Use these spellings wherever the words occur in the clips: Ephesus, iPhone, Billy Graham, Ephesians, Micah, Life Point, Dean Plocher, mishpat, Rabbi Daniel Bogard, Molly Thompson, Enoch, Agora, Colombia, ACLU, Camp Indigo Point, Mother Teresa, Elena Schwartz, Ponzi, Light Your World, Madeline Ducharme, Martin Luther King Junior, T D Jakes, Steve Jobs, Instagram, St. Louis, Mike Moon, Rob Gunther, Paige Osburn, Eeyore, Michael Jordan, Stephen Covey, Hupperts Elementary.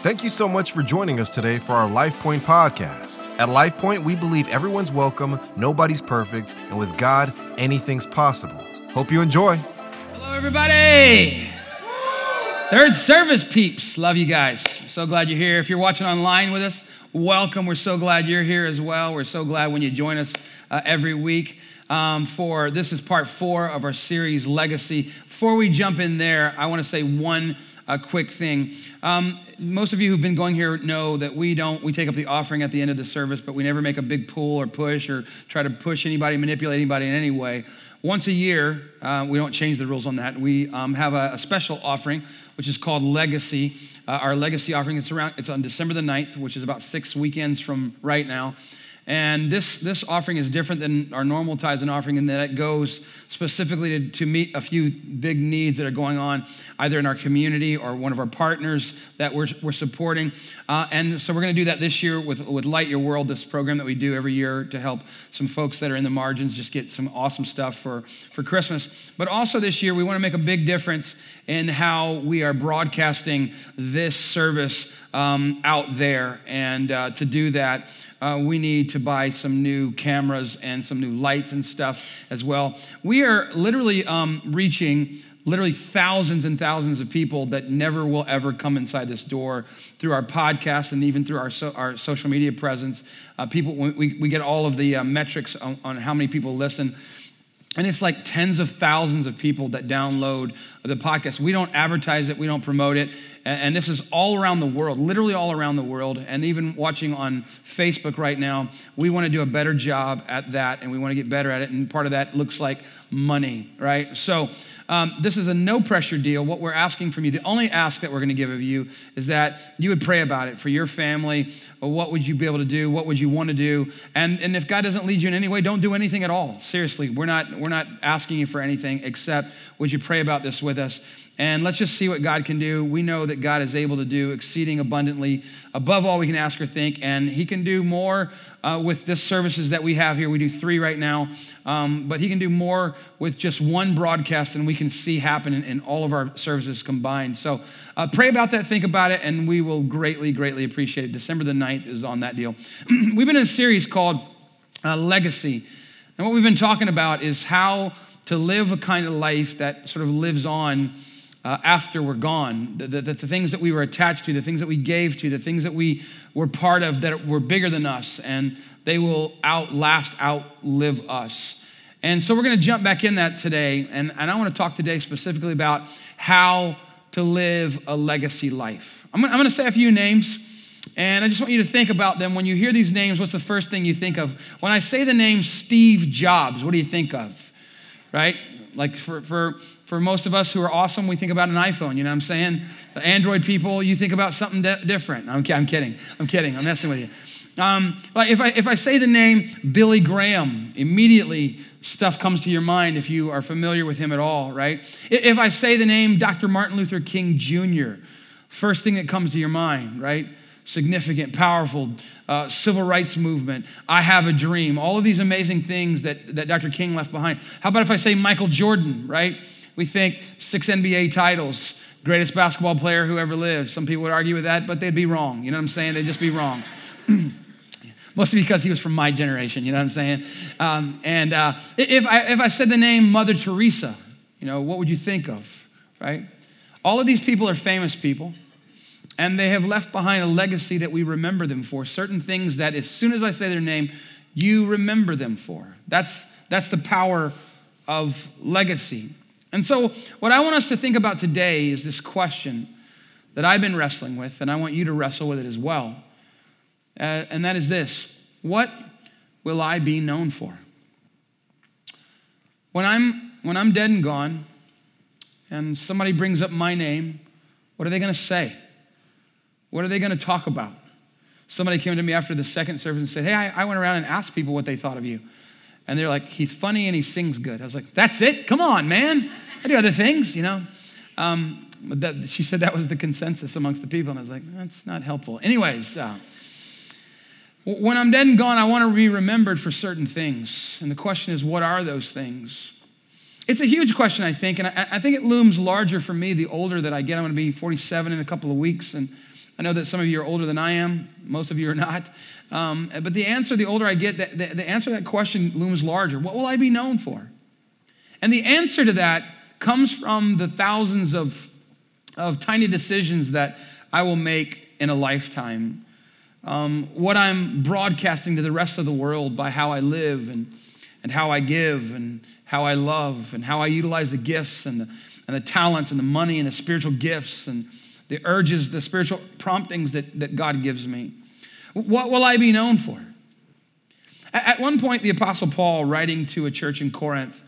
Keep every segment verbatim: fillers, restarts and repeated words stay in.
Thank you so much for joining us today for our Life Point podcast. At Life Point, we believe everyone's welcome, nobody's perfect, and with God, anything's possible. Hope you enjoy. Hello, everybody. Third service peeps. Love you guys. So glad you're here. If you're watching online with us, welcome. We're so glad you're here as well. We're so glad when you join us uh, every week. Um, for this is part four of our series, Legacy. Before we jump in there, I want to say one a quick thing. Um, most of you who've been going here know that we don't, we take up the offering at the end of the service, but we never make a big pull or push or try to push anybody, manipulate anybody in any way. Once a year, uh, we don't change the rules on that. We um, have a, a special offering, which is called Legacy. Uh, our Legacy offering, it's around, it's on December the ninth, which is about six weekends from right now. And this, this offering is different than our normal tithes and offering in that it goes specifically to, to meet a few big needs that are going on either in our community or one of our partners that we're, we're supporting. Uh, and so we're going to do that this year with, with Light Your World, this program that we do every year to help some folks that are in the margins just get some awesome stuff for, for Christmas. But also this year, we want to make a big difference in how we are broadcasting this service um, out there. And uh, to do that, Uh, we need to buy some new cameras and some new lights and stuff as well. We are literally um, reaching literally thousands and thousands of people that never will ever come inside this door through our podcast and even through our so, our social media presence. Uh, people, we, we get all of the uh, metrics on, on how many people listen. And it's like tens of thousands of people that download the podcast. We don't advertise it. We don't promote it. And this is all around the world, literally all around the world. And even watching on Facebook right now, we want to do a better job at that. And we want to get better at it. And part of that looks like money, right? So um, this is a no pressure deal. What we're asking from you, the only ask that we're going to give of you is that you would pray about it for your family. What would you be able to do? What would you want to do? And, and if God doesn't lead you in any way, don't do anything at all. Seriously, we're not, we're not asking you for anything except would you pray about this with us? And let's just see what God can do. We know that God is able to do exceeding abundantly above all we can ask or think. And he can do more uh, with the services that we have here. We do three right now. Um, but he can do more with just one broadcast than we can see happen in, in all of our services combined. So uh, pray about that, think about it, and we will greatly, greatly appreciate it. December the ninth is on that deal. We've been in a series called uh, Legacy. And what we've been talking about is how to live a kind of life that sort of lives on Uh, after we're gone, the, the, the things that we were attached to, the things that we gave to, the things that we were part of that were bigger than us, and they will outlast, outlive us. And so we're going to jump back in that today, and, and I want to talk today specifically about how to live a legacy life. I'm, I'm going to say a few names, and I just want you to think about them. When you hear these names, what's the first thing you think of? When I say the name Steve Jobs, what do you think of, right? Like for for for most of us who are awesome, we think about an iPhone, you know what I'm saying? The Android people, you think about something di- different. I'm, I'm kidding, I'm kidding, I'm messing with you. Um, like if I if I say the name Billy Graham, immediately stuff comes to your mind if you are familiar with him at all, right? If I say the name Doctor Martin Luther King Junior, first thing that comes to your mind, right? Significant, powerful, uh, civil rights movement, I have a dream, all of these amazing things that, that Doctor King left behind. How about if I say Michael Jordan, right? We think six N B A titles, greatest basketball player who ever lived. Some people would argue with that, but they'd be wrong. You know what I'm saying? They'd just be wrong. Mostly because he was from my generation, you know what I'm saying? Um, and uh, if I if I said the name Mother Teresa, you know, what would you think of, right? All of these people are famous people. And they have left behind a legacy that we remember them for, certain things that as soon as I say their name, you remember them for. That's, that's the power of legacy. And so what I want us to think about today is this question that I've been wrestling with, and I want you to wrestle with it as well. Uh, and that is this: what will I be known for? When I'm, when I'm dead and gone, and somebody brings up my name, what are they gonna say? What are they going to talk about? Somebody came to me after the second service and said, hey, I, I went around and asked people what they thought of you. And they're like, he's funny and he sings good. I was like, that's it? Come on, man. I do other things, you know. Um, but that, she said that was the consensus amongst the people. And I was like, that's not helpful. Anyways, uh, when I'm dead and gone, I want to be remembered for certain things. And the question is, what are those things? It's a huge question, I think. And I, I think it looms larger for me the older that I get. I'm going to be forty-seven in a couple of weeks. And I know that some of you are older than I am. Most of you are not. Um, but the answer, the older I get, the, the, the answer to that question looms larger. What will I be known for? And the answer to that comes from the thousands of, of tiny decisions that I will make in a lifetime. Um, what I'm broadcasting to the rest of the world by how I live and, and how I give and how I love and how I utilize the gifts and the, and the talents and the money and the spiritual gifts and the urges, the spiritual promptings that, that God gives me. What will I be known for? At one point, the Apostle Paul, writing to a church in Corinth,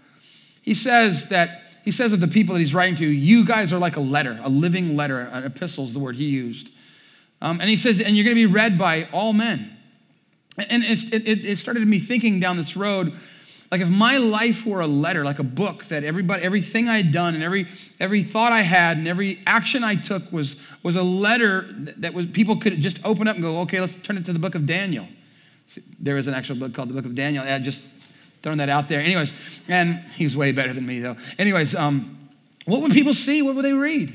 he says that, he says of the people that he's writing to, you guys are like a letter, a living letter. An epistle is the word he used. Um, and he says, and you're going to be read by all men. And it, it, it started me thinking down this road, like if my life were a letter, like a book that everybody, everything I'd done and every every thought I had and every action I took was was a letter that was people could just open up and go, okay, let's turn it to the book of Daniel. See, there is an actual book called the Book of Daniel. I just throwing that out there. Anyways, and he was way better than me though. Anyways, um, what would people see? What would they read?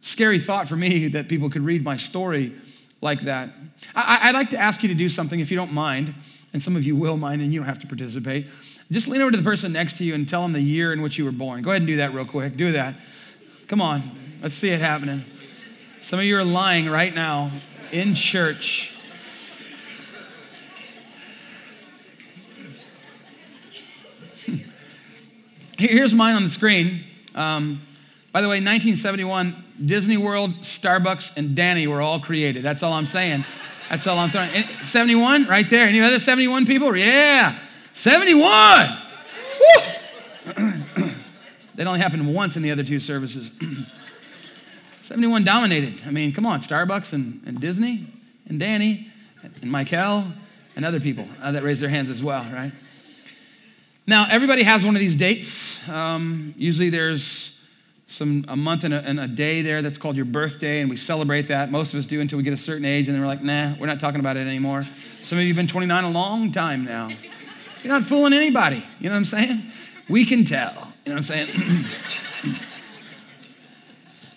Scary thought for me that people could read my story like that. I, I'd like to ask you to do something if you don't mind. And some of you will mind, and you don't have to participate. Just lean over to the person next to you and tell them the year in which you were born. Go ahead and do that real quick. Do that. Come on. Let's see it happening. Some of you are lying right now in church. Here's mine on the screen. Um, by the way, nineteen seventy-one, Disney World, Starbucks, and Danny were all created. That's all I'm saying. That's all I'm throwing. seventy-one, right there. Any other seventy-one people? Yeah, seventy-one. That only happened once in the other two services. seventy-one dominated. I mean, come on, Starbucks and, and Disney and Danny and Michael and other people uh, that raised their hands as well, right? Now, everybody has one of these dates. Um, usually there's some a month and a, and a day there that's called your birthday, and we celebrate that. Most of us do until we get a certain age, and then we're like, nah, we're not talking about it anymore. Some of you have been twenty-nine a long time now. You're not fooling anybody. You know what I'm saying? We can tell. You know what I'm saying?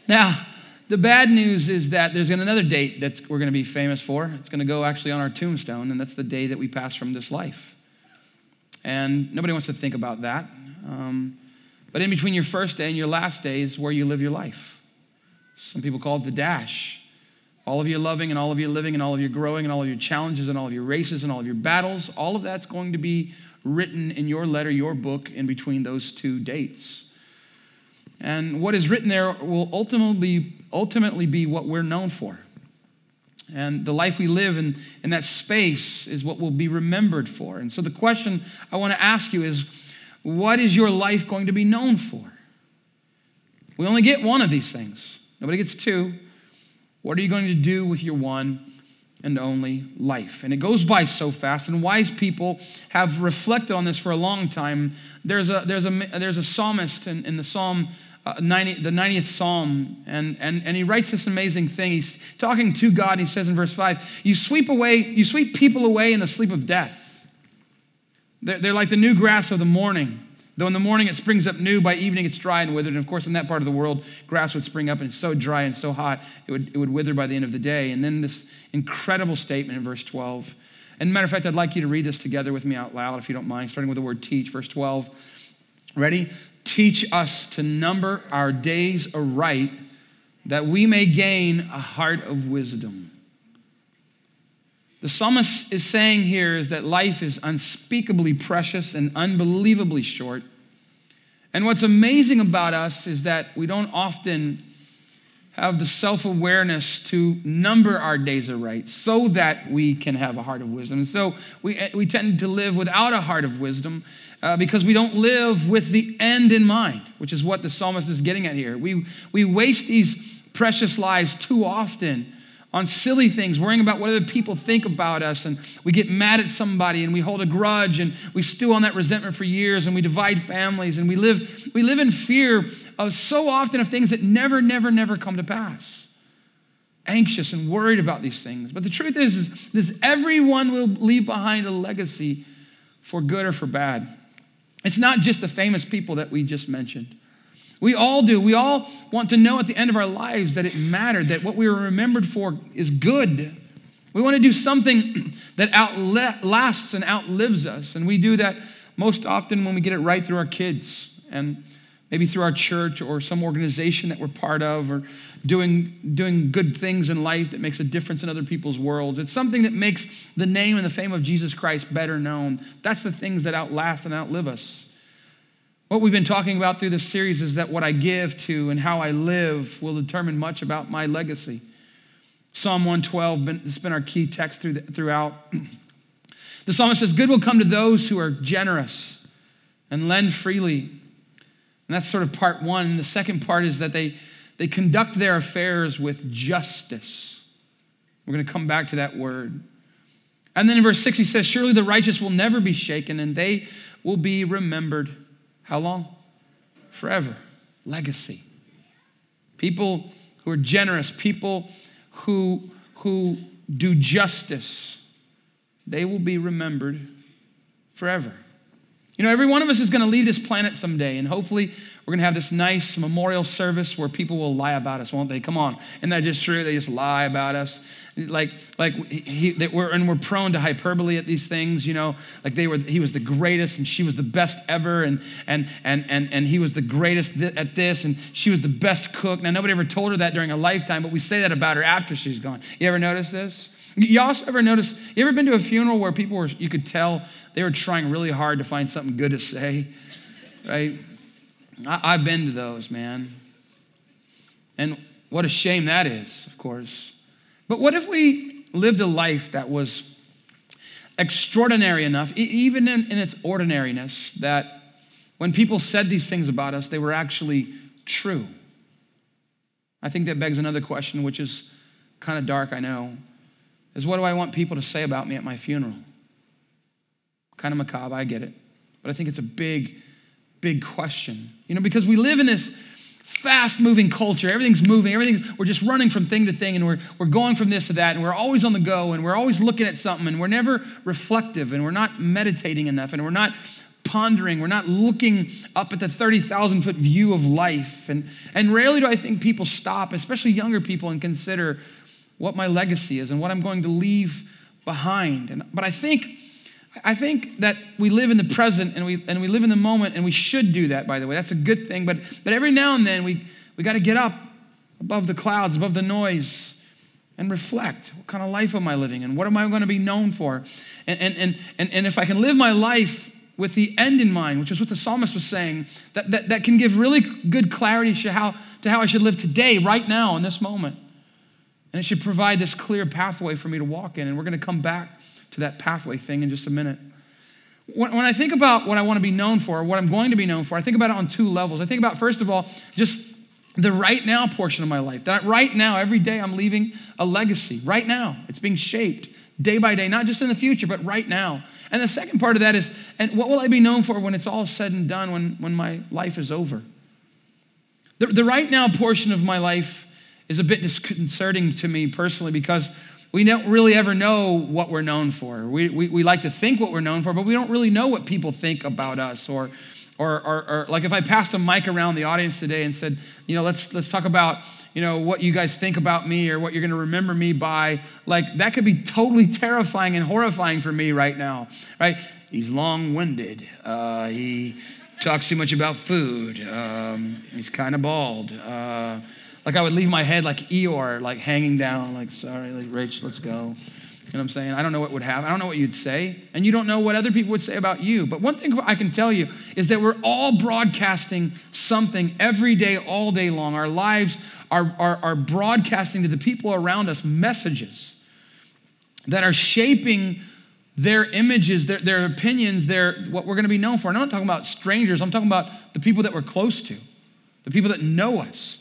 Now, the bad news is that there's another date that we're going to be famous for. It's going to go actually on our tombstone, and that's the day that we pass from this life. And nobody wants to think about that. Um, But in between your first day and your last day is where you live your life. Some people call it the dash. All of your loving and all of your living and all of your growing and all of your challenges and all of your races and all of your battles, all of that's going to be written in your letter, your book, in between those two dates. And what is written there will ultimately, ultimately be what we're known for. And the life we live in, in that space is what we'll be remembered for. And so the question I want to ask you is, what is your life going to be known for? We only get one of these things. Nobody gets two. What are you going to do with your one and only life? And it goes by so fast, and wise people have reflected on this for a long time. There's a there's a there's a psalmist in, in the Psalm uh, ninety, the ninetieth Psalm, and and and he writes this amazing thing. He's talking to God, and he says in verse five, "You sweep away, you sweep people away in the sleep of death. They're like the new grass of the morning. Though in the morning it springs up new, by evening it's dry and withered." And of course, in that part of the world, grass would spring up and it's so dry and so hot, it would, it would wither by the end of the day. And then this incredible statement in verse twelve. And matter of fact, I'd like you to read this together with me out loud, if you don't mind, starting with the word teach, verse twelve. Ready? Teach us to number our days aright, that we may gain a heart of wisdom. The psalmist is saying here is that life is unspeakably precious and unbelievably short. And what's amazing about us is that we don't often have the self-awareness to number our days aright so that we can have a heart of wisdom. And so we, we tend to live without a heart of wisdom uh, because we don't live with the end in mind, which is what the psalmist is getting at here. We, we waste these precious lives too often on silly things, worrying about what other people think about us, and we get mad at somebody, and we hold a grudge, and we stew on that resentment for years, and we divide families, and we live we live in fear of so often of things that never, never, never come to pass. Anxious and worried about these things. But the truth is, is this: everyone will leave behind a legacy for good or for bad. It's not just the famous people that we just mentioned. We all do. We all want to know at the end of our lives that it mattered, that what we were remembered for is good. We want to do something that outlasts and outlives us. And we do that most often when we get it right through our kids and maybe through our church or some organization that we're part of, or doing, doing good things in life that makes a difference in other people's worlds. It's something that makes the name and the fame of Jesus Christ better known. That's the things that outlast and outlive us. What we've been talking about through this series is that what I give to and how I live will determine much about my legacy. Psalm one twelve has been our key text through the, throughout. The psalmist says, good will come to those who are generous and lend freely. And that's sort of part one. And the second part is that they, they conduct their affairs with justice. We're going to come back to that word. And then in verse six, he says, surely the righteous will never be shaken, and they will be remembered. How long? Forever. Legacy. People who are generous, people who, who do justice, they will be remembered forever. You know, every one of us is going to leave this planet someday, and hopefully we're going to have this nice memorial service where people will lie about us, won't they? Come on. Isn't that just true? They just lie about us. Like, like he, that we're, and we're prone to hyperbole at these things, you know, like they were, he was the greatest and she was the best ever. And, and, and, and, and he was the greatest at this and she was the best cook. Now, nobody ever told her that during a lifetime, but we say that about her after she's gone. You ever notice this? You also ever notice, you ever been to a funeral where people were, you could tell they were trying really hard to find something good to say, right? I, I've been to those, man. And what a shame that is, of course. But what if we lived a life that was extraordinary enough, e- even in, in its ordinariness, that when people said these things about us, they were actually true? I think that begs another question, which is kind of dark, I know, is what do I want people to say about me at my funeral? Kind of macabre, I get it. But I think it's a big, big question. You know, because we live in this fast-moving culture. Everything's moving. Everything. We're just running from thing to thing, and we're, we're going from this to that, and we're always on the go, and we're always looking at something, and we're never reflective, and we're not meditating enough, and we're not pondering. We're not looking up at the thirty thousand foot view of life. And, and rarely do I think people stop, especially younger people, and consider what my legacy is and what I'm going to leave behind. And, but I think... I think that we live in the present and we and we live in the moment, and we should do that, by the way. That's a good thing. But but every now and then we, we got to get up above the clouds, above the noise, and reflect. What kind of life am I living and what am I going to be known for? And and and and, and if I can live my life with the end in mind, which is what the psalmist was saying, that, that, that can give really good clarity to how to how I should live today, right now, in this moment. And it should provide this clear pathway for me to walk in. And we're going to come back to that pathway thing in just a minute. When, when I think about what I want to be known for, what I'm going to be known for, I think about it on two levels. I think about, first of all, just the right now portion of my life. That right now, every day I'm leaving a legacy. Right now, it's being shaped day by day, not just in the future, but right now. And the second part of that is, and what will I be known for when it's all said and done, when, when my life is over? The, the right now portion of my life is a bit disconcerting to me personally, because we don't really ever know what we're known for. We, we we like to think what we're known for, but we don't really know what people think about us. Or, or or or like if I passed a mic around the audience today and said, you know, let's let's talk about, you know, what you guys think about me or what you're going to remember me by. Like that could be totally terrifying and horrifying for me right now, right? He's long-winded. Uh, he talks too much about food. Um, he's kind of bald. Uh, Like I would leave my head like Eeyore, like hanging down, like, sorry, like, Rach, let's go. You know what I'm saying? I don't know what would happen. I don't know what you'd say. And you don't know what other people would say about you. But one thing I can tell you is that we're all broadcasting something every day, all day long. Our lives are, are, are broadcasting to the people around us messages that are shaping their images, their, their opinions, their what we're going to be known for. And I'm not talking about strangers. I'm talking about the people that we're close to, the people that know us.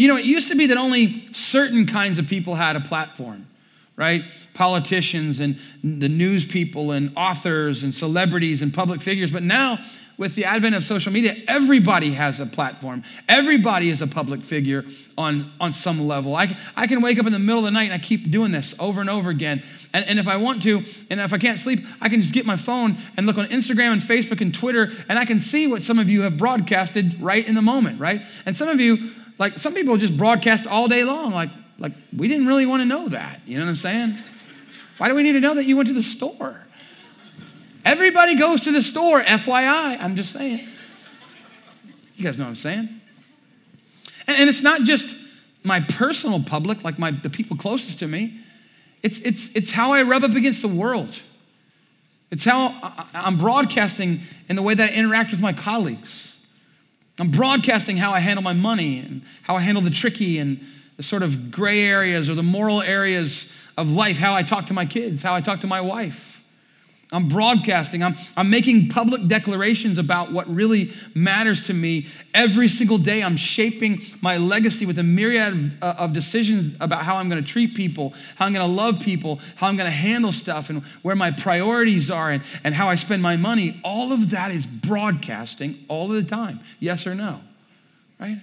You know, it used to be that only certain kinds of people had a platform, right? Politicians and the news people and authors and celebrities and public figures. But now with the advent of social media, everybody has a platform. Everybody is a public figure on, on some level. I, I can wake up in the middle of the night and I keep doing this over and over again. And, and if I want to, and if I can't sleep, I can just get my phone and look on Instagram and Facebook and Twitter, and I can see what some of you have broadcasted right in the moment, right? And some of you, like some people just broadcast all day long, like, like we didn't really want to know that. You know what I'm saying? Why do we need to know that you went to the store? Everybody goes to the store, F Y I. I'm just saying. You guys know what I'm saying? And, and it's not just my personal public, like my the people closest to me. It's, it's, it's how I rub up against the world. It's how I, I'm broadcasting in the way that I interact with my colleagues. I'm broadcasting how I handle my money and how I handle the tricky and the sort of gray areas or the moral areas of life, how I talk to my kids, how I talk to my wife. I'm broadcasting, I'm, I'm making public declarations about what really matters to me. Every single day, I'm shaping my legacy with a myriad of, uh, of decisions about how I'm gonna treat people, how I'm gonna love people, how I'm gonna handle stuff, and where my priorities are, and, and how I spend my money. All of that is broadcasting all of the time, yes or no, right?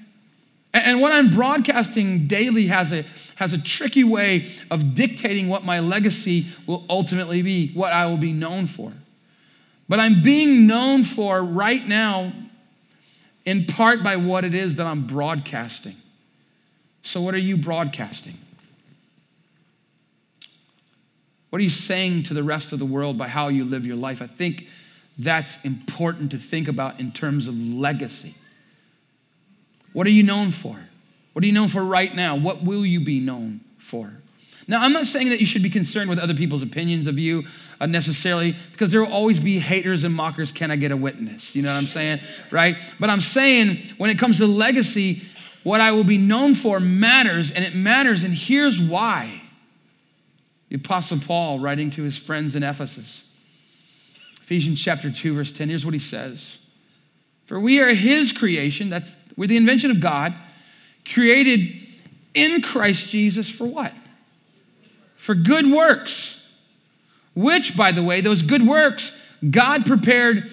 And, and what I'm broadcasting daily has a has a tricky way of dictating what my legacy will ultimately be, what I will be known for. But I'm being known for right now in part by what it is that I'm broadcasting. So what are you broadcasting? What are you saying to the rest of the world by how you live your life? I think that's important to think about in terms of legacy. What are you known for? What are you known for right now? What will you be known for? Now, I'm not saying that you should be concerned with other people's opinions of you uh, necessarily, because there will always be haters and mockers. Can I get a witness? You know what I'm saying, right? But I'm saying when it comes to legacy, what I will be known for matters, and it matters, and here's why. The Apostle Paul, writing to his friends in Ephesus, Ephesians chapter two, verse ten, here's what he says. For we are his creation, that's we're the invention of God, created in Christ Jesus for what? For good works, which, by the way, those good works, God prepared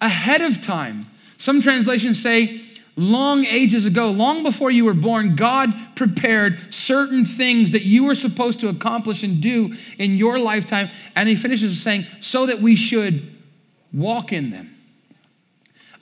ahead of time. Some translations say long ages ago, long before you were born, God prepared certain things that you were supposed to accomplish and do in your lifetime. And he finishes with saying, so that we should walk in them.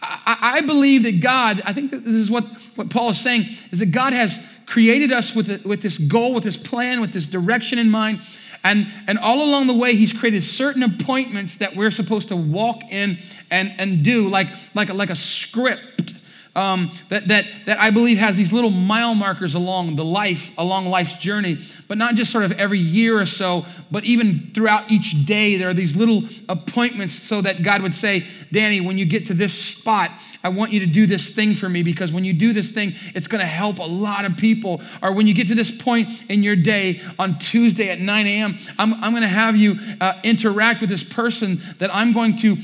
I believe that God, I think that this is what, what Paul is saying, is that God has created us with, a, with this goal, with this plan, with this direction in mind. And, and all along the way, he's created certain appointments that we're supposed to walk in and, and do, like, like, like a script um, that, that, that I believe has these little mile markers along the life, along life's journey, but not just sort of every year or so, but even throughout each day, there are these little appointments so that God would say, Danny, when you get to this spot, I want you to do this thing for me, because when you do this thing, it's going to help a lot of people. Or when you get to this point in your day on Tuesday at nine a.m., I'm, I'm going to have you uh, interact with this person that I'm going to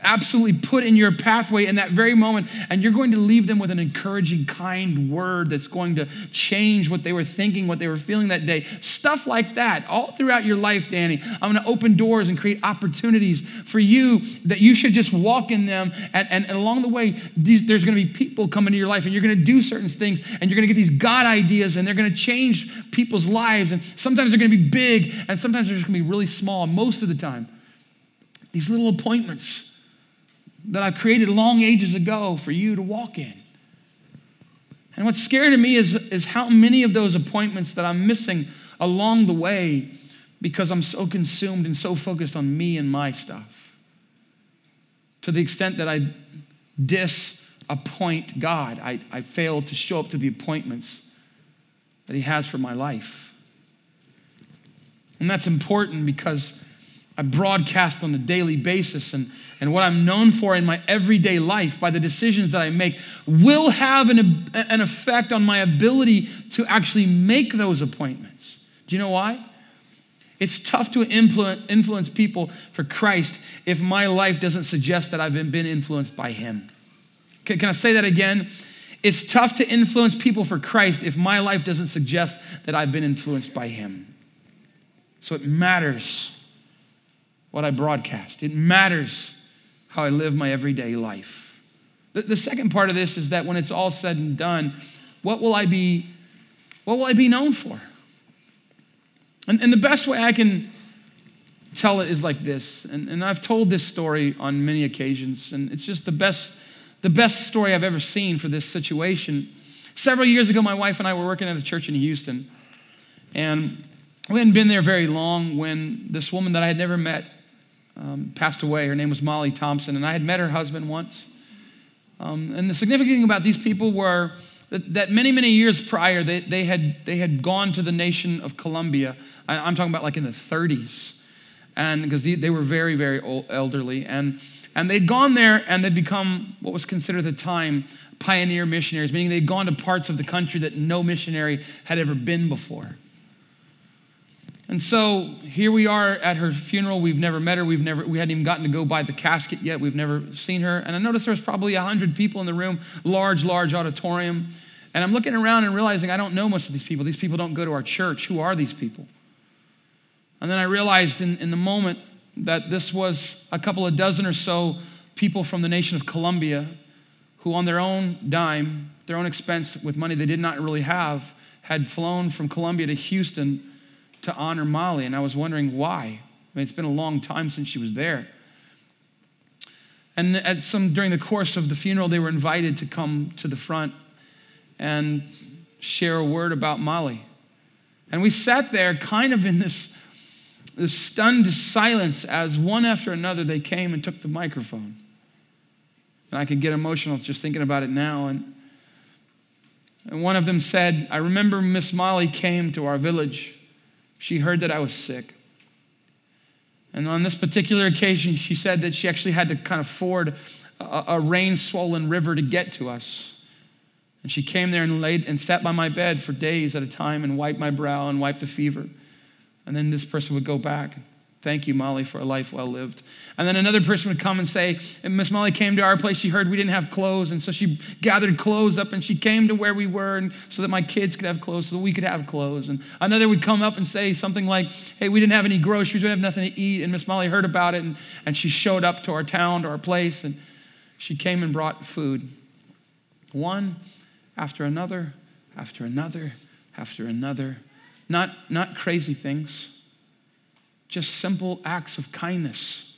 absolutely put in your pathway in that very moment, and you're going to leave them with an encouraging, kind word that's going to change what they were thinking, what they were feeling that day. Stuff like that all throughout your life, Danny. I'm going to open doors and create opportunities for you that you should just walk in them, and, and, and along the way, these, there's going to be people coming to your life, and you're going to do certain things, and you're going to get these God ideas, and they're going to change people's lives, and sometimes they're going to be big, and sometimes they're just going to be really small. Most of the time, these little appointments that I created long ages ago for you to walk in. And what's scary to me is, is how many of those appointments that I'm missing along the way because I'm so consumed and so focused on me and my stuff, to the extent that I disappoint God. I, I fail to show up to the appointments that he has for my life. And that's important because I broadcast on a daily basis, and, and what I'm known for in my everyday life by the decisions that I make will have an, an effect on my ability to actually make those appointments. Do you know why? It's tough to influence, influence people for Christ if my life doesn't suggest that I've been, been influenced by him. Can, can I say that again? It's tough to influence people for Christ if my life doesn't suggest that I've been influenced by him. So it matters what I broadcast. It matters how I live my everyday life. The, the second part of this is that when it's all said and done, what will I be, what will I be known for? And, and the best way I can tell it is like this. And, and I've told this story on many occasions, and it's just the best, the best story I've ever seen for this situation. Several years ago, my wife and I were working at a church in Houston, and we hadn't been there very long when this woman that I had never met um, passed away. Her name was Molly Thompson, and I had met her husband once. Um, and the significant thing about these people were that, that many, many years prior, they, they, had, they had gone to the nation of Colombia. I, I'm talking about like in the thirties, and because they, they were very, very old, elderly. And, and they'd gone there, and they'd become what was considered at the time pioneer missionaries, meaning they'd gone to parts of the country that no missionary had ever been before. And so here we are at her funeral. We've never met her. We've never, we hadn't even gotten to go by the casket yet. We've never seen her. And I noticed there was probably one hundred people in the room, large, large auditorium. And I'm looking around and realizing I don't know most of these people. These people don't go to our church. Who are these people? And then I realized in, in the moment that this was a couple of dozen or so people from the nation of Colombia who on their own dime, their own expense with money they did not really have, had flown from Colombia to Houston to honor Molly, and I was wondering why. I mean, it's been a long time since she was there. And at some during the course of the funeral, they were invited to come to the front and share a word about Molly. And we sat there kind of in this, this stunned silence as one after another they came and took the microphone. And I could get emotional just thinking about it now. And, and one of them said, "I remember Miss Molly came to our village. She heard that I was sick. And on this particular occasion, she said that she actually had to kind of ford a, a rain-swollen river to get to us. And she came there and laid and sat by my bed for days at a time and wiped my brow and wiped the fever. And then this person would go back. Thank you, Molly, for a life well lived. And then another person would come and say, and Miss Molly came to our place. She heard we didn't have clothes. And so she gathered clothes up and she came to where we were and so that my kids could have clothes, so that we could have clothes. And another would come up and say something like, hey, we didn't have any groceries. We didn't have nothing to eat. And Miss Molly heard about it. And, and she showed up to our town, to our place. And she came and brought food. One after another, after another, after another. Not, not crazy things. Just simple acts of kindness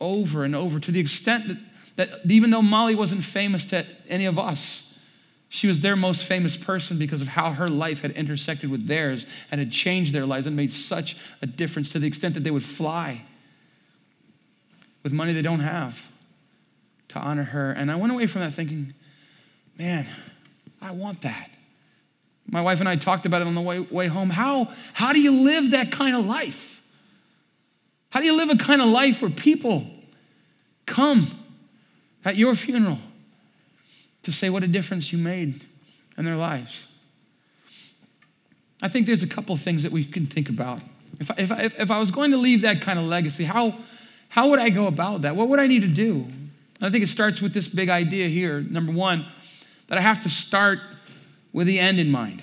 over and over, to the extent that, that even though Molly wasn't famous to any of us, she was their most famous person because of how her life had intersected with theirs and had changed their lives and made such a difference, to the extent that they would fly with money they don't have to honor her. And I went away from that thinking, man, I want that. My wife and I talked about it on the way, way home. How, how do you live that kind of life? How do you live a kind of life where people come at your funeral to say what a difference you made in their lives? I think there's a couple things that we can think about. If I, if I, if I was going to leave that kind of legacy, how, how would I go about that? What would I need to do? And I think it starts with this big idea here. Number one, that I have to start with the end in mind.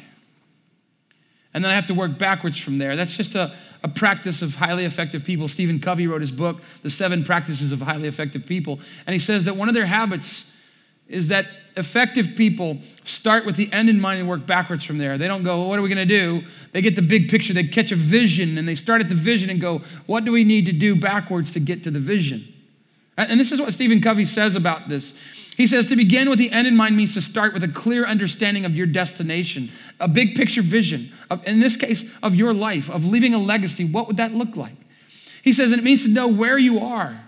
And then I have to work backwards from there. That's just a, a practice of highly effective people. Stephen Covey wrote his book, The Seven Practices of Highly Effective People. And he says that one of their habits is that effective people start with the end in mind and work backwards from there. They don't go, well, what are we going to do? They get the big picture. They catch a vision, and they start at the vision and go, what do we need to do backwards to get to the vision? And this is what Stephen Covey says about this. He says, to begin with the end in mind means to start with a clear understanding of your destination, a big picture vision, of, in this case, of your life, of leaving a legacy. What would that look like? He says, and it means to know where you are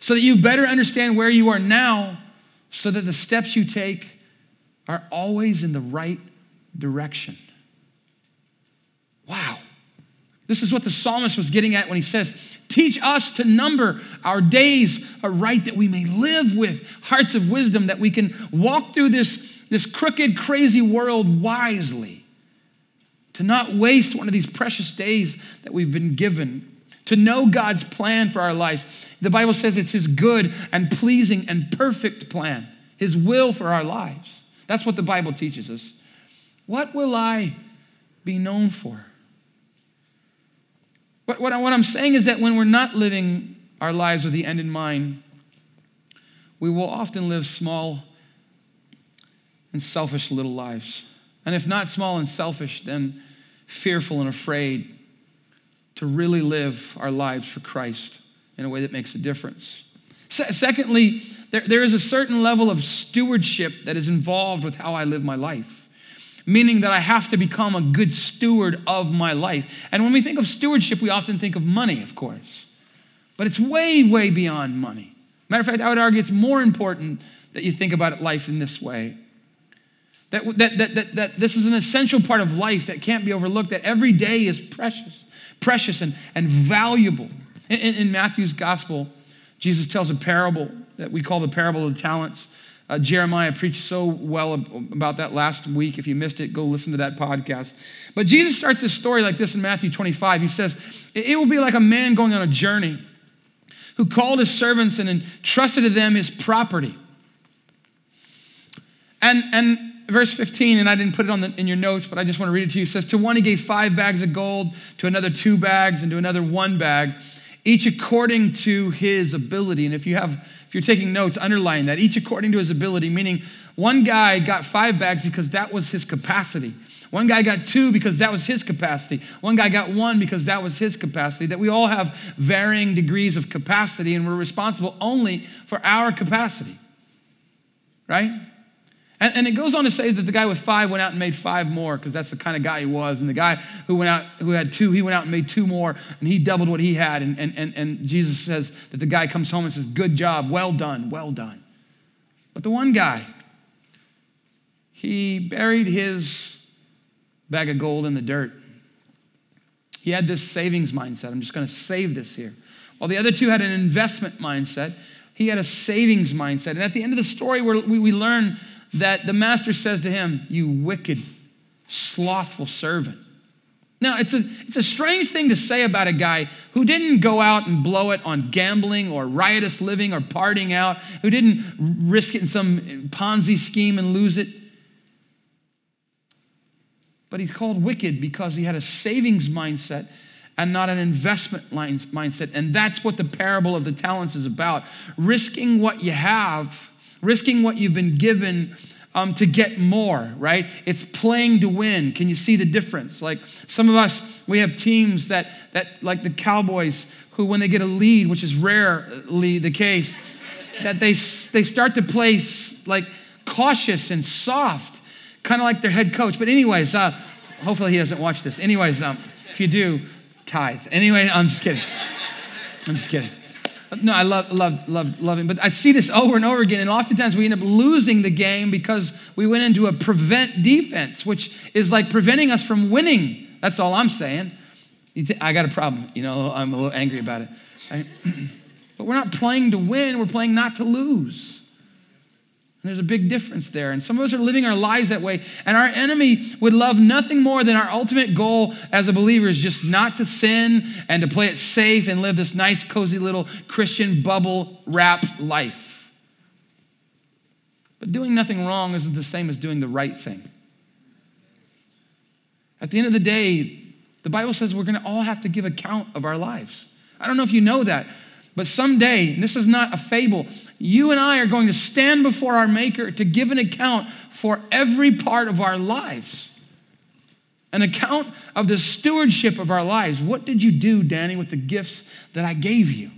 so that you better understand where you are now so that the steps you take are always in the right direction. Wow. This is what the psalmist was getting at when he says, teach us to number our days aright that we may live with hearts of wisdom, that we can walk through this, this crooked, crazy world wisely, to not waste one of these precious days that we've been given, to know God's plan for our lives. The Bible says it's his good and pleasing and perfect plan, his will for our lives. That's what the Bible teaches us. What will I be known for? What, what, I, what I'm saying is that when we're not living our lives with the end in mind, we will often live small and selfish little lives. And if not small and selfish, then fearful and afraid to really live our lives for Christ in a way that makes a difference. Se- secondly, there, there is a certain level of stewardship that is involved with how I live my life, meaning that I have to become a good steward of my life. And when we think of stewardship, we often think of money, of course. But it's way, way beyond money. Matter of fact, I would argue it's more important that you think about life in this way. That, that, that, that, that this is an essential part of life that can't be overlooked, that every day is precious, precious and, and valuable. In, in, in Matthew's gospel, Jesus tells a parable that we call the parable of the talents. Uh, Jeremiah preached so well about that last week. If you missed it, go listen to that podcast. But Jesus starts this story like this in Matthew twenty-five. He says, it will be like a man going on a journey who called his servants and entrusted to them his property. And, and, Verse fifteen, and I didn't put it on the, in your notes, but I just want to read it to you. It says, to one he gave five bags of gold, to another two bags, and to another one bag, each according to his ability. And if you have, if you're taking notes, underline that. Each according to his ability, meaning one guy got five bags because that was his capacity. One guy got two because that was his capacity. One guy got one because that was his capacity. That we all have varying degrees of capacity, and we're responsible only for our capacity, right? And it goes on to say that the guy with five went out and made five more, because that's the kind of guy he was. And the guy who went out, who had two, he went out and made two more, and he doubled what he had. And, and, and, and Jesus says that the guy comes home and says, good job, well done, well done. But the one guy, he buried his bag of gold in the dirt. He had this savings mindset. I'm just going to save this here. While the other two had an investment mindset, he had a savings mindset. And at the end of the story, where we, we learn that the master says to him, you wicked, slothful servant. Now, it's a, it's a strange thing to say about a guy who didn't go out and blow it on gambling or riotous living or partying out, who didn't risk it in some Ponzi scheme and lose it. But he's called wicked because he had a savings mindset and not an investment mindset. And that's what the parable of the talents is about, risking what you have, risking what you've been given um, to get more, right? It's playing to win. Can you see the difference? Like some of us, we have teams that, that like the Cowboys, who when they get a lead, which is rarely the case, that they they start to play like cautious and soft, kind of like their head coach. But anyways, uh, hopefully he doesn't watch this. Anyways, um, if you do, tithe. Anyway, I'm just kidding. I'm just kidding. No, I love, love, love, love him. But I see this over and over again. And oftentimes we end up losing the game because we went into a prevent defense, which is like preventing us from winning. That's all I'm saying. You th- I got a problem. You know, I'm a little angry about it. Right? But we're not playing to win. We're playing not to lose. And there's a big difference there. And some of us are living our lives that way. And our enemy would love nothing more than our ultimate goal as a believer is just not to sin and to play it safe and live this nice, cozy little Christian bubble wrapped life. But doing nothing wrong isn't the same as doing the right thing. At the end of the day, the Bible says we're going to all have to give account of our lives. I don't know if you know that. But someday, and this is not a fable, you and I are going to stand before our Maker to give an account for every part of our lives. An account of the stewardship of our lives. What did you do, Danny, with the gifts that I gave you?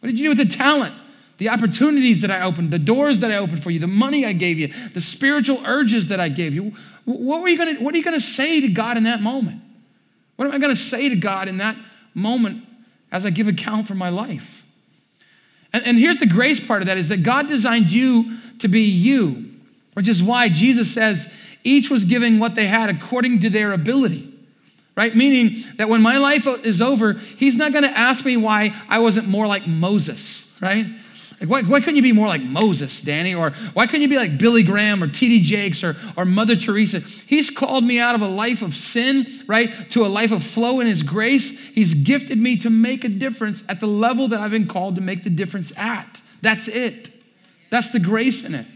What did you do with the talent, the opportunities that I opened, the doors that I opened for you, the money I gave you, the spiritual urges that I gave you? What were you going to, what are you going to say to God in that moment? What am I going to say to God in that moment as I give account for my life? And, and here's the grace part of that, is that God designed you to be you, which is why Jesus says each was given what they had according to their ability, right? Meaning that when my life is over, he's not gonna ask me why I wasn't more like Moses, right? Like why, why couldn't you be more like Moses, Danny? Or why couldn't you be like Billy Graham or T D Jakes or, or Mother Teresa? He's called me out of a life of sin, right, to a life of flow in his grace. He's gifted me to make a difference at the level that I've been called to make the difference at. That's it. That's the grace in it.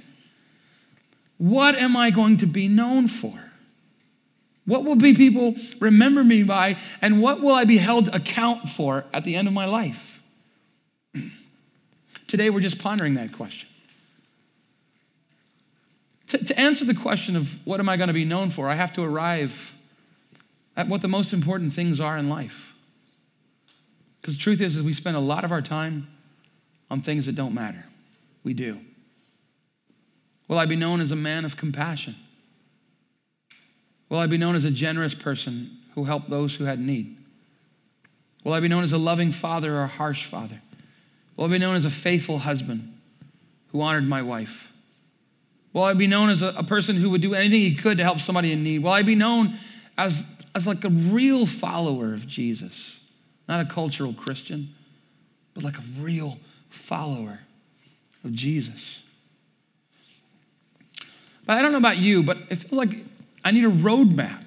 What am I going to be known for? What will be people remember me by? And what will I be held account for at the end of my life? Today, we're just pondering that question. To, to answer the question of what am I going to be known for, I have to arrive at what the most important things are in life. Because the truth is, is we spend a lot of our time on things that don't matter. We do. Will I be known as a man of compassion? Will I be known as a generous person who helped those who had need? Will I be known as a loving father or a harsh father? Will I be known as a faithful husband who honored my wife? Will I be known as a, a person who would do anything he could to help somebody in need? Will I be known as, as like a real follower of Jesus? Not a cultural Christian, but like a real follower of Jesus. But I don't know about you, but it feels like I need a roadmap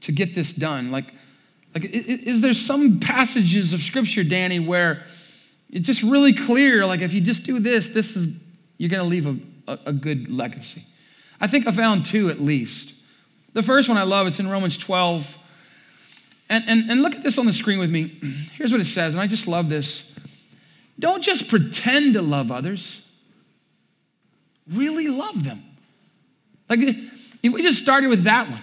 to get this done. Like, like is there some passages of Scripture, Danny, where it's just really clear, like if you just do this, this is, you're going to leave a a good legacy? I think I found two at least. The first one I love, it's in Romans twelve. And, and, and look at this on the screen with me. Here's what it says, and I just love this. Don't just pretend to love others. Really love them. Like, if we just started with that one.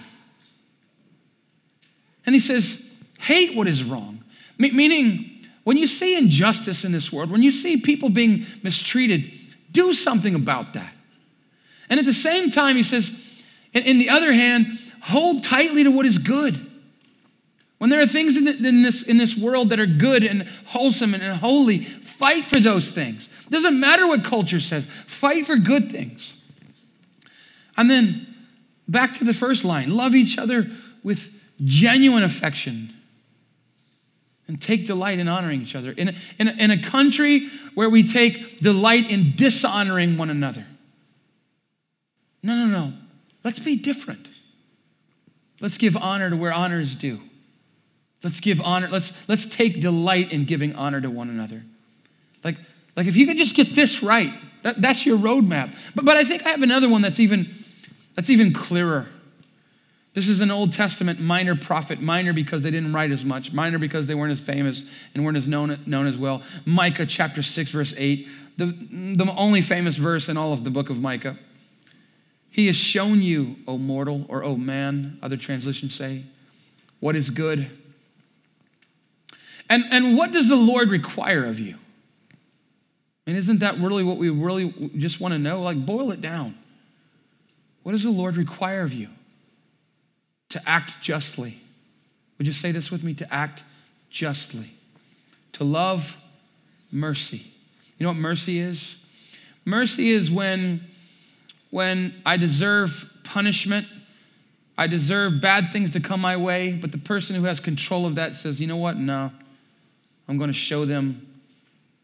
And he says, hate what is wrong. M- meaning, when you see injustice in this world, when you see people being mistreated, do something about that. And at the same time, he says, in, in the other hand, hold tightly to what is good. When there are things in, the, in, this, in this world that are good and wholesome and holy, fight for those things. It doesn't matter what culture says. Fight for good things. And then back to the first line, love each other with genuine affection and take delight in honoring each other. In a, in, a, in a country where we take delight in dishonoring one another. No, no, no. Let's be different. Let's give honor to where honor is due. Let's give honor. Let's, let's take delight in giving honor to one another. Like, like if you could just get this right, that, that's your roadmap. But, but I think I have another one that's even, that's even clearer. This is an Old Testament minor prophet, minor because they didn't write as much, minor because they weren't as famous and weren't as known, known as well. Micah chapter six, verse eight, the, the only famous verse in all of the book of Micah. He has shown you, O mortal, or O man, other translations say, what is good. And, and what does the Lord require of you? And isn't that really what we really just want to know? Like, boil it down. What does the Lord require of you? To act justly. Would you say this with me? To act justly. To love mercy. You know what mercy is? Mercy is when, when I deserve punishment, I deserve bad things to come my way, but the person who has control of that says, you know what? No, I'm going to show them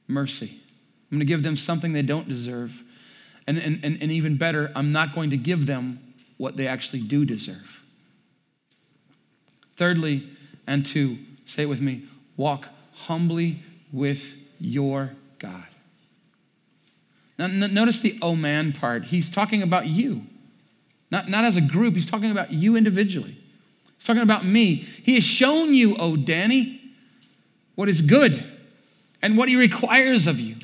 mercy. I'm going to give them something they don't deserve. And, and, and, and even better, I'm not going to give them what they actually do deserve. Thirdly, and to, say it with me, walk humbly with your God. Now, n- notice the oh man part. He's talking about you. Not, not as a group. He's talking about you individually. He's talking about me. He has shown you, oh Danny, what is good and what he requires of you.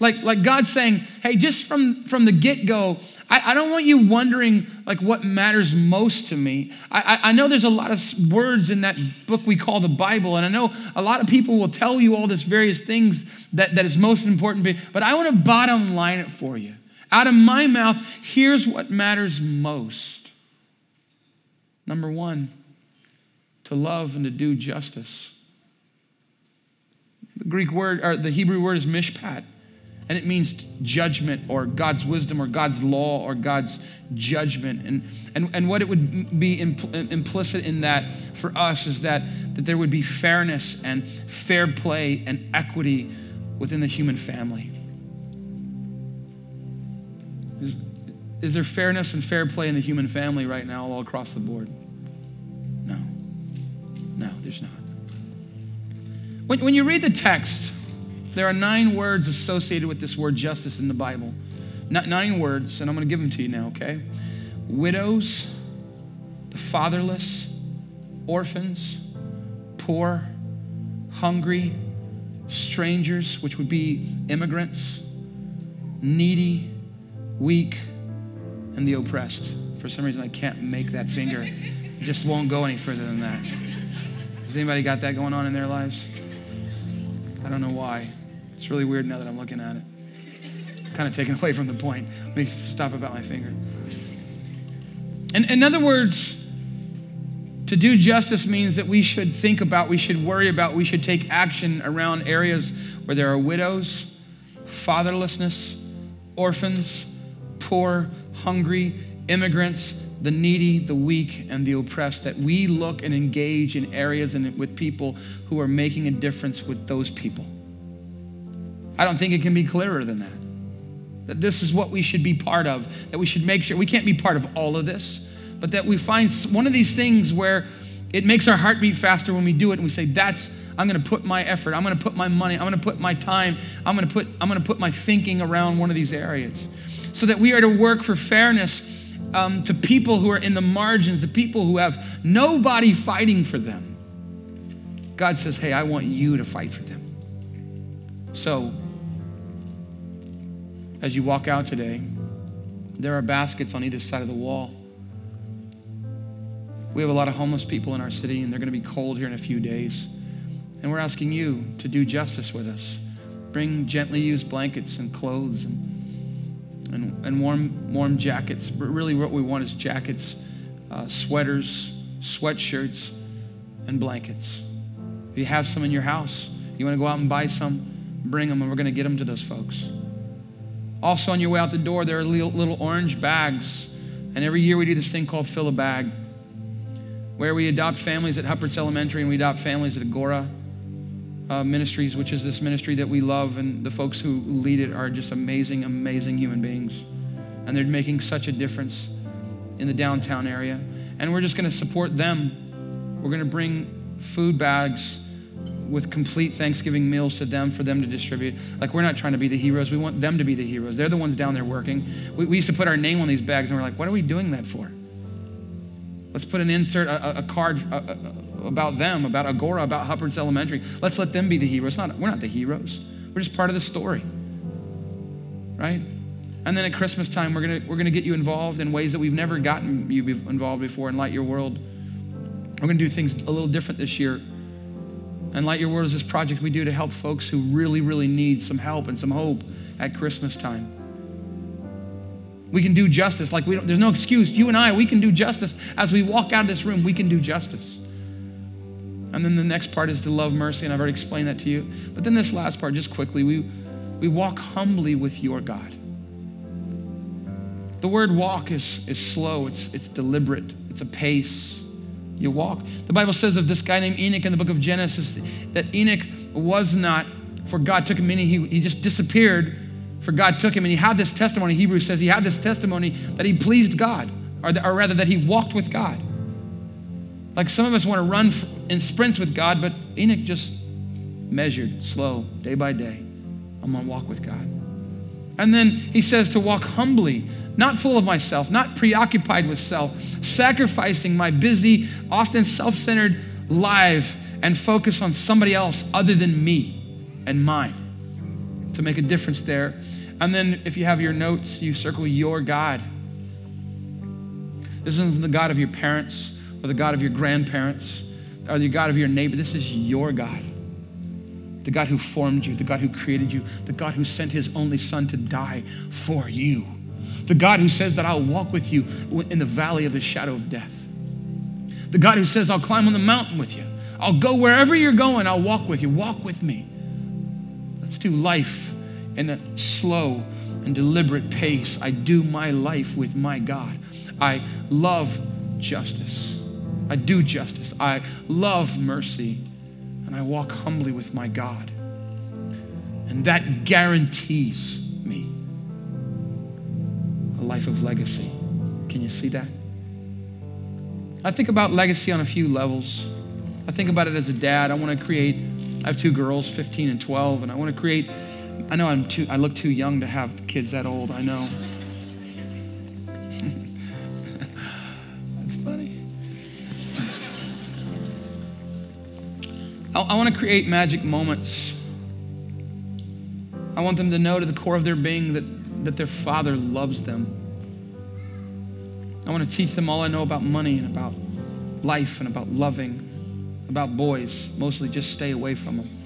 Like, like God's saying, hey, just from, from the get-go, I, I don't want you wondering like what matters most to me. I, I, I know there's a lot of words in that book we call the Bible, and I know a lot of people will tell you all these various things that, that is most important to me, but I want to bottom line it for you. Out of my mouth, here's what matters most. Number one, to love and to do justice. The Greek word, or the Hebrew word is mishpat. And it means judgment or God's wisdom or God's law or God's judgment. And, and, and what it would be impl- implicit in that for us is that, that there would be fairness and fair play and equity within the human family. Is, is there fairness and fair play in the human family right now all across the board? No. No, there's not. When, when you read the text, there are nine words associated with this word justice in the Bible. Nine words, and I'm going to give them to you now, okay? Widows, the fatherless, orphans, poor, hungry, strangers, which would be immigrants, needy, weak, and the oppressed. For some reason, I can't make that finger. It just won't go any further than that. Has anybody got that going on in their lives? I don't know why. It's really weird now that I'm looking at it. Kind of taken away from the point. Let me stop about my finger. And in other words, to do justice means that we should think about, we should worry about, we should take action around areas where there are widows, fatherlessness, orphans, poor, hungry, immigrants, the needy, the weak, and the oppressed, that we look and engage in areas and with people who are making a difference with those people. I don't think it can be clearer than that. That this is what we should be part of, that we should make sure, we can't be part of all of this, but that we find one of these things where it makes our heart beat faster when we do it and we say, that's, I'm gonna put my effort, I'm gonna put my money, I'm gonna put my time, I'm gonna put, I'm gonna put my thinking around one of these areas. So that we are to work for fairness um, to people who are in the margins, the people who have nobody fighting for them. God says, hey, I want you to fight for them. So, as you walk out today, there are baskets on either side of the wall. We have a lot of homeless people in our city, and they're gonna be cold here in a few days. And we're asking you to do justice with us. Bring gently used blankets and clothes and, and, and warm warm jackets. But really what we want is jackets, uh, sweaters, sweatshirts, and blankets. If you have some in your house, you wanna go out and buy some, bring them, and we're gonna get them to those folks. Also on your way out the door, there are little, little orange bags. And every year we do this thing called Fill a Bag, where we adopt families at Hupperts Elementary and we adopt families at Agora uh, Ministries, which is this ministry that we love, and the folks who lead it are just amazing, amazing human beings. And they're making such a difference in the downtown area. And we're just gonna support them. We're gonna bring food bags with complete Thanksgiving meals to them for them to distribute. Like, we're not trying to be the heroes. We want them to be the heroes. They're the ones down there working. We, we used to put our name on these bags and we're like, what are we doing that for? Let's put an insert, a, a card a, a, about them, about Agora, about Hupperts Elementary. Let's let them be the heroes. Not, we're not the heroes. We're just part of the story, right? And then at Christmas time, we're gonna, we're gonna get you involved in ways that we've never gotten you involved before in Light Your World. We're gonna do things a little different this year. And Light Your World is this project we do to help folks who really, really need some help and some hope at Christmas time. We can do justice. Like, we don't, there's no excuse. You and I, we can do justice. As we walk out of this room, we can do justice. And then the next part is to love mercy, and I've already explained that to you. But then this last part, just quickly, we, we walk humbly with your God. The word walk is, is slow. It's, it's deliberate. It's a pace. You walk. The Bible says of this guy named Enoch in the book of Genesis that Enoch was not, for God took him in, he, he just disappeared, for God took him, and he had this testimony. Hebrews says he had this testimony that he pleased God, or, the, or rather that he walked with God. Like, some of us want to run in sprints with God, but Enoch just measured, slow, day by day. I'm gonna walk with God. And then he says to walk humbly, not full of myself, not preoccupied with self, sacrificing my busy, often self-centered life and focus on somebody else other than me and mine to make a difference there. And then if you have your notes, you circle your God. This isn't the God of your parents or the God of your grandparents or the God of your neighbor. This is your God, the God who formed you, the God who created you, the God who sent his only son to die for you. The God who says that I'll walk with you in the valley of the shadow of death. The God who says I'll climb on the mountain with you. I'll go wherever you're going, I'll walk with you. Walk with me. Let's do life in a slow and deliberate pace. I do my life with my God. I love justice. I do justice. I love mercy. And I walk humbly with my God. And that guarantees me a life of legacy. Can you see that? I think about legacy on a few levels. I think about it as a dad. I want to create, I have two girls, fifteen and twelve, and I want to create, I know I'm too, I look too young to have kids that old, I know. That's funny. I, I want to create magic moments I want them to know to the core of their being that, that their Father loves them. I want to teach them all I know about money and about life and about loving, about boys. Mostly just stay away from them.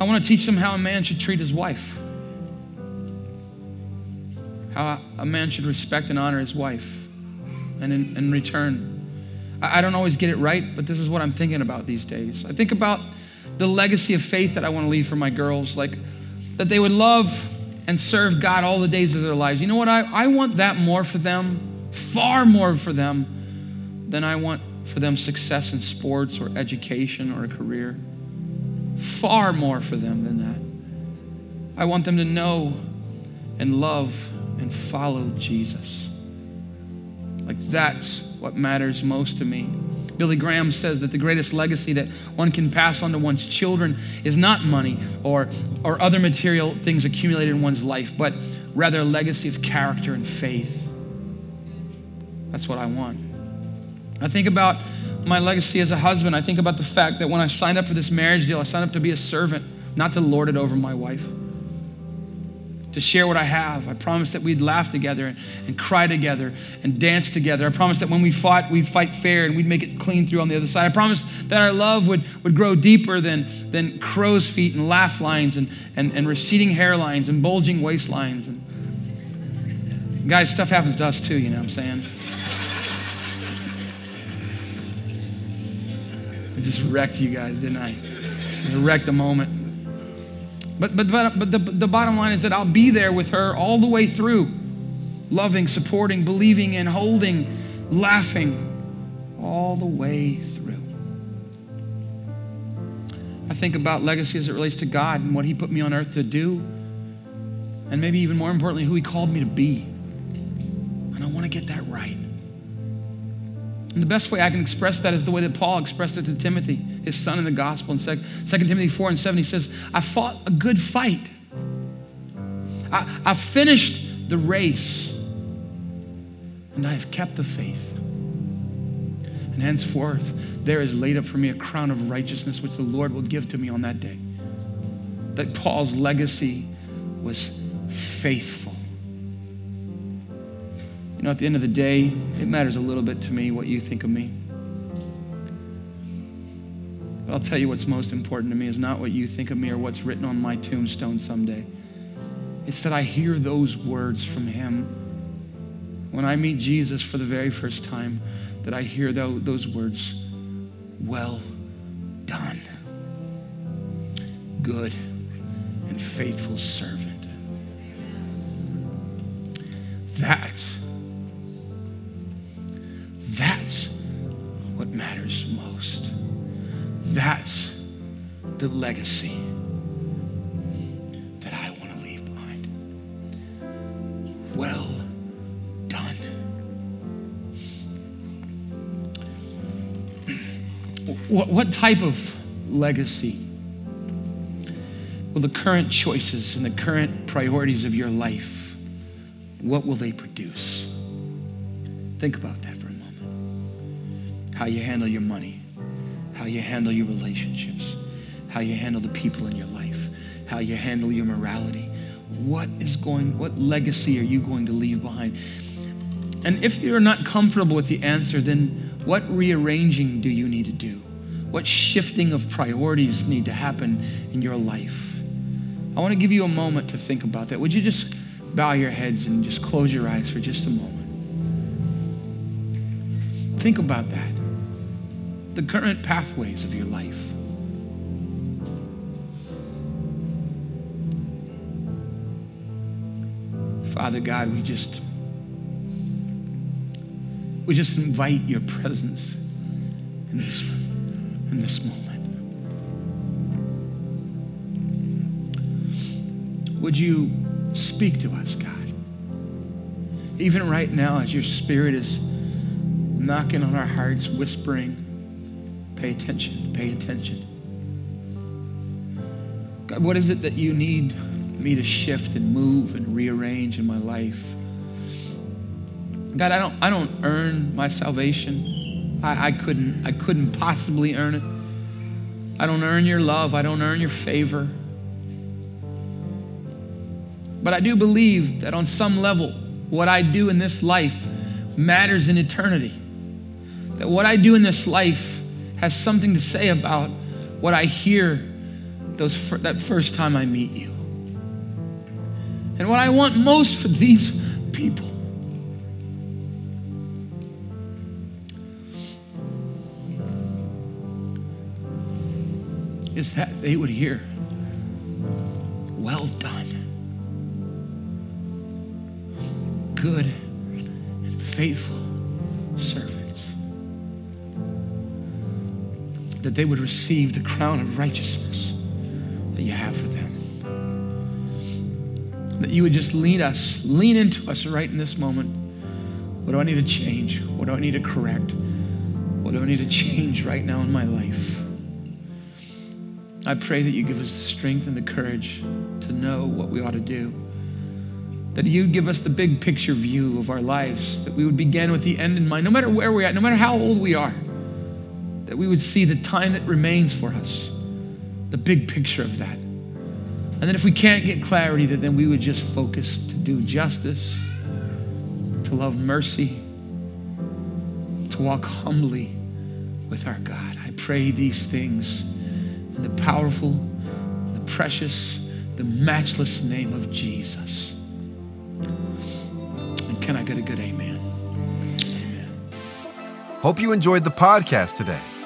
I want to teach them how a man should treat his wife. How a man should respect and honor his wife. And in, in return, I, I don't always get it right, but this is what I'm thinking about these days. I think about the legacy of faith that I want to leave for my girls, like that they would love and serve God all the days of their lives. You know what? I, I want that more for them, far more for them than I want for them success in sports or education or a career. Far more for them than that. I want them to know and love and follow Jesus. Like that's what matters most to me. Billy Graham says that the greatest legacy that one can pass on to one's children is not money or, or other material things accumulated in one's life, but rather a legacy of character and faith. That's what I want. I think about my legacy as a husband. I think about the fact that when I signed up for this marriage deal, I signed up to be a servant, not to lord it over my wife, to share what I have. I promised that we'd laugh together and, and cry together and dance together. I promised that when we fought, we'd fight fair and we'd make it clean through on the other side. I promised that our love would, would grow deeper than, than crow's feet and laugh lines and, and, and receding hairlines and bulging waistlines. And guys, stuff happens to us too, you know what I'm saying? I just wrecked you guys, didn't I? I wrecked the moment. But but but, but the, the bottom line is that I'll be there with her all the way through, loving, supporting, believing in, holding, laughing, all the way through. I think about legacy as it relates to God and what He put me on earth to do, and maybe even more importantly, who He called me to be. And I want to get that right. And the best way I can express that is the way that Paul expressed it to Timothy, his son in the gospel. In Second Timothy four and seven, he says, I fought a good fight. I, I finished the race, and I have kept the faith. And henceforth, there is laid up for me a crown of righteousness, which the Lord will give to me on that day. That Paul's legacy was faithful. You know, at the end of the day, it matters a little bit to me what you think of me. But I'll tell you what's most important to me is not what you think of me or what's written on my tombstone someday. It's that I hear those words from Him. When I meet Jesus for the very first time, that I hear those words, well done, good and faithful servant. That's That's what matters most. That's the legacy that I want to leave behind. Well done. What type of legacy will the current choices and the current priorities of your life, what will they produce? Think about that. How you handle your money, how you handle your relationships, how you handle the people in your life, how you handle your morality. What is going, what legacy are you going to leave behind? And if you're not comfortable with the answer, then what rearranging do you need to do? What shifting of priorities need to happen in your life? I want to give you a moment to think about that. Would you just bow your heads and just close your eyes for just a moment? Think about that. The current pathways of your life. Father God, we just, we just invite your presence in this, in this moment. Would you speak to us, God? Even right now, as your Spirit is knocking on our hearts, whispering, pay attention, pay attention. God, what is it that you need me to shift and move and rearrange in my life? God, I don't I don't earn my salvation. I, I couldn't I couldn't possibly earn it. I don't earn your love. I don't earn your favor. But I do believe that on some level, what I do in this life matters in eternity. That what I do in this life has something to say about what I hear those, that first time I meet you. And what I want most for these people is that they would hear, well done, good and faithful servants. That they would receive the crown of righteousness that you have for them. That you would just lead us, lean into us right in this moment. What do I need to change? What do I need to correct? What do I need to change right now in my life? I pray that you give us the strength and the courage to know what we ought to do. That you give us the big picture view of our lives, that we would begin with the end in mind, no matter where we're at, no matter how old we are, that we would see the time that remains for us, the big picture of that. And then if we can't get clarity, that then we would just focus to do justice, to love mercy, to walk humbly with our God. I pray these things in the powerful, the precious, the matchless name of Jesus. And can I get a good amen? Amen. Hope you enjoyed the podcast today.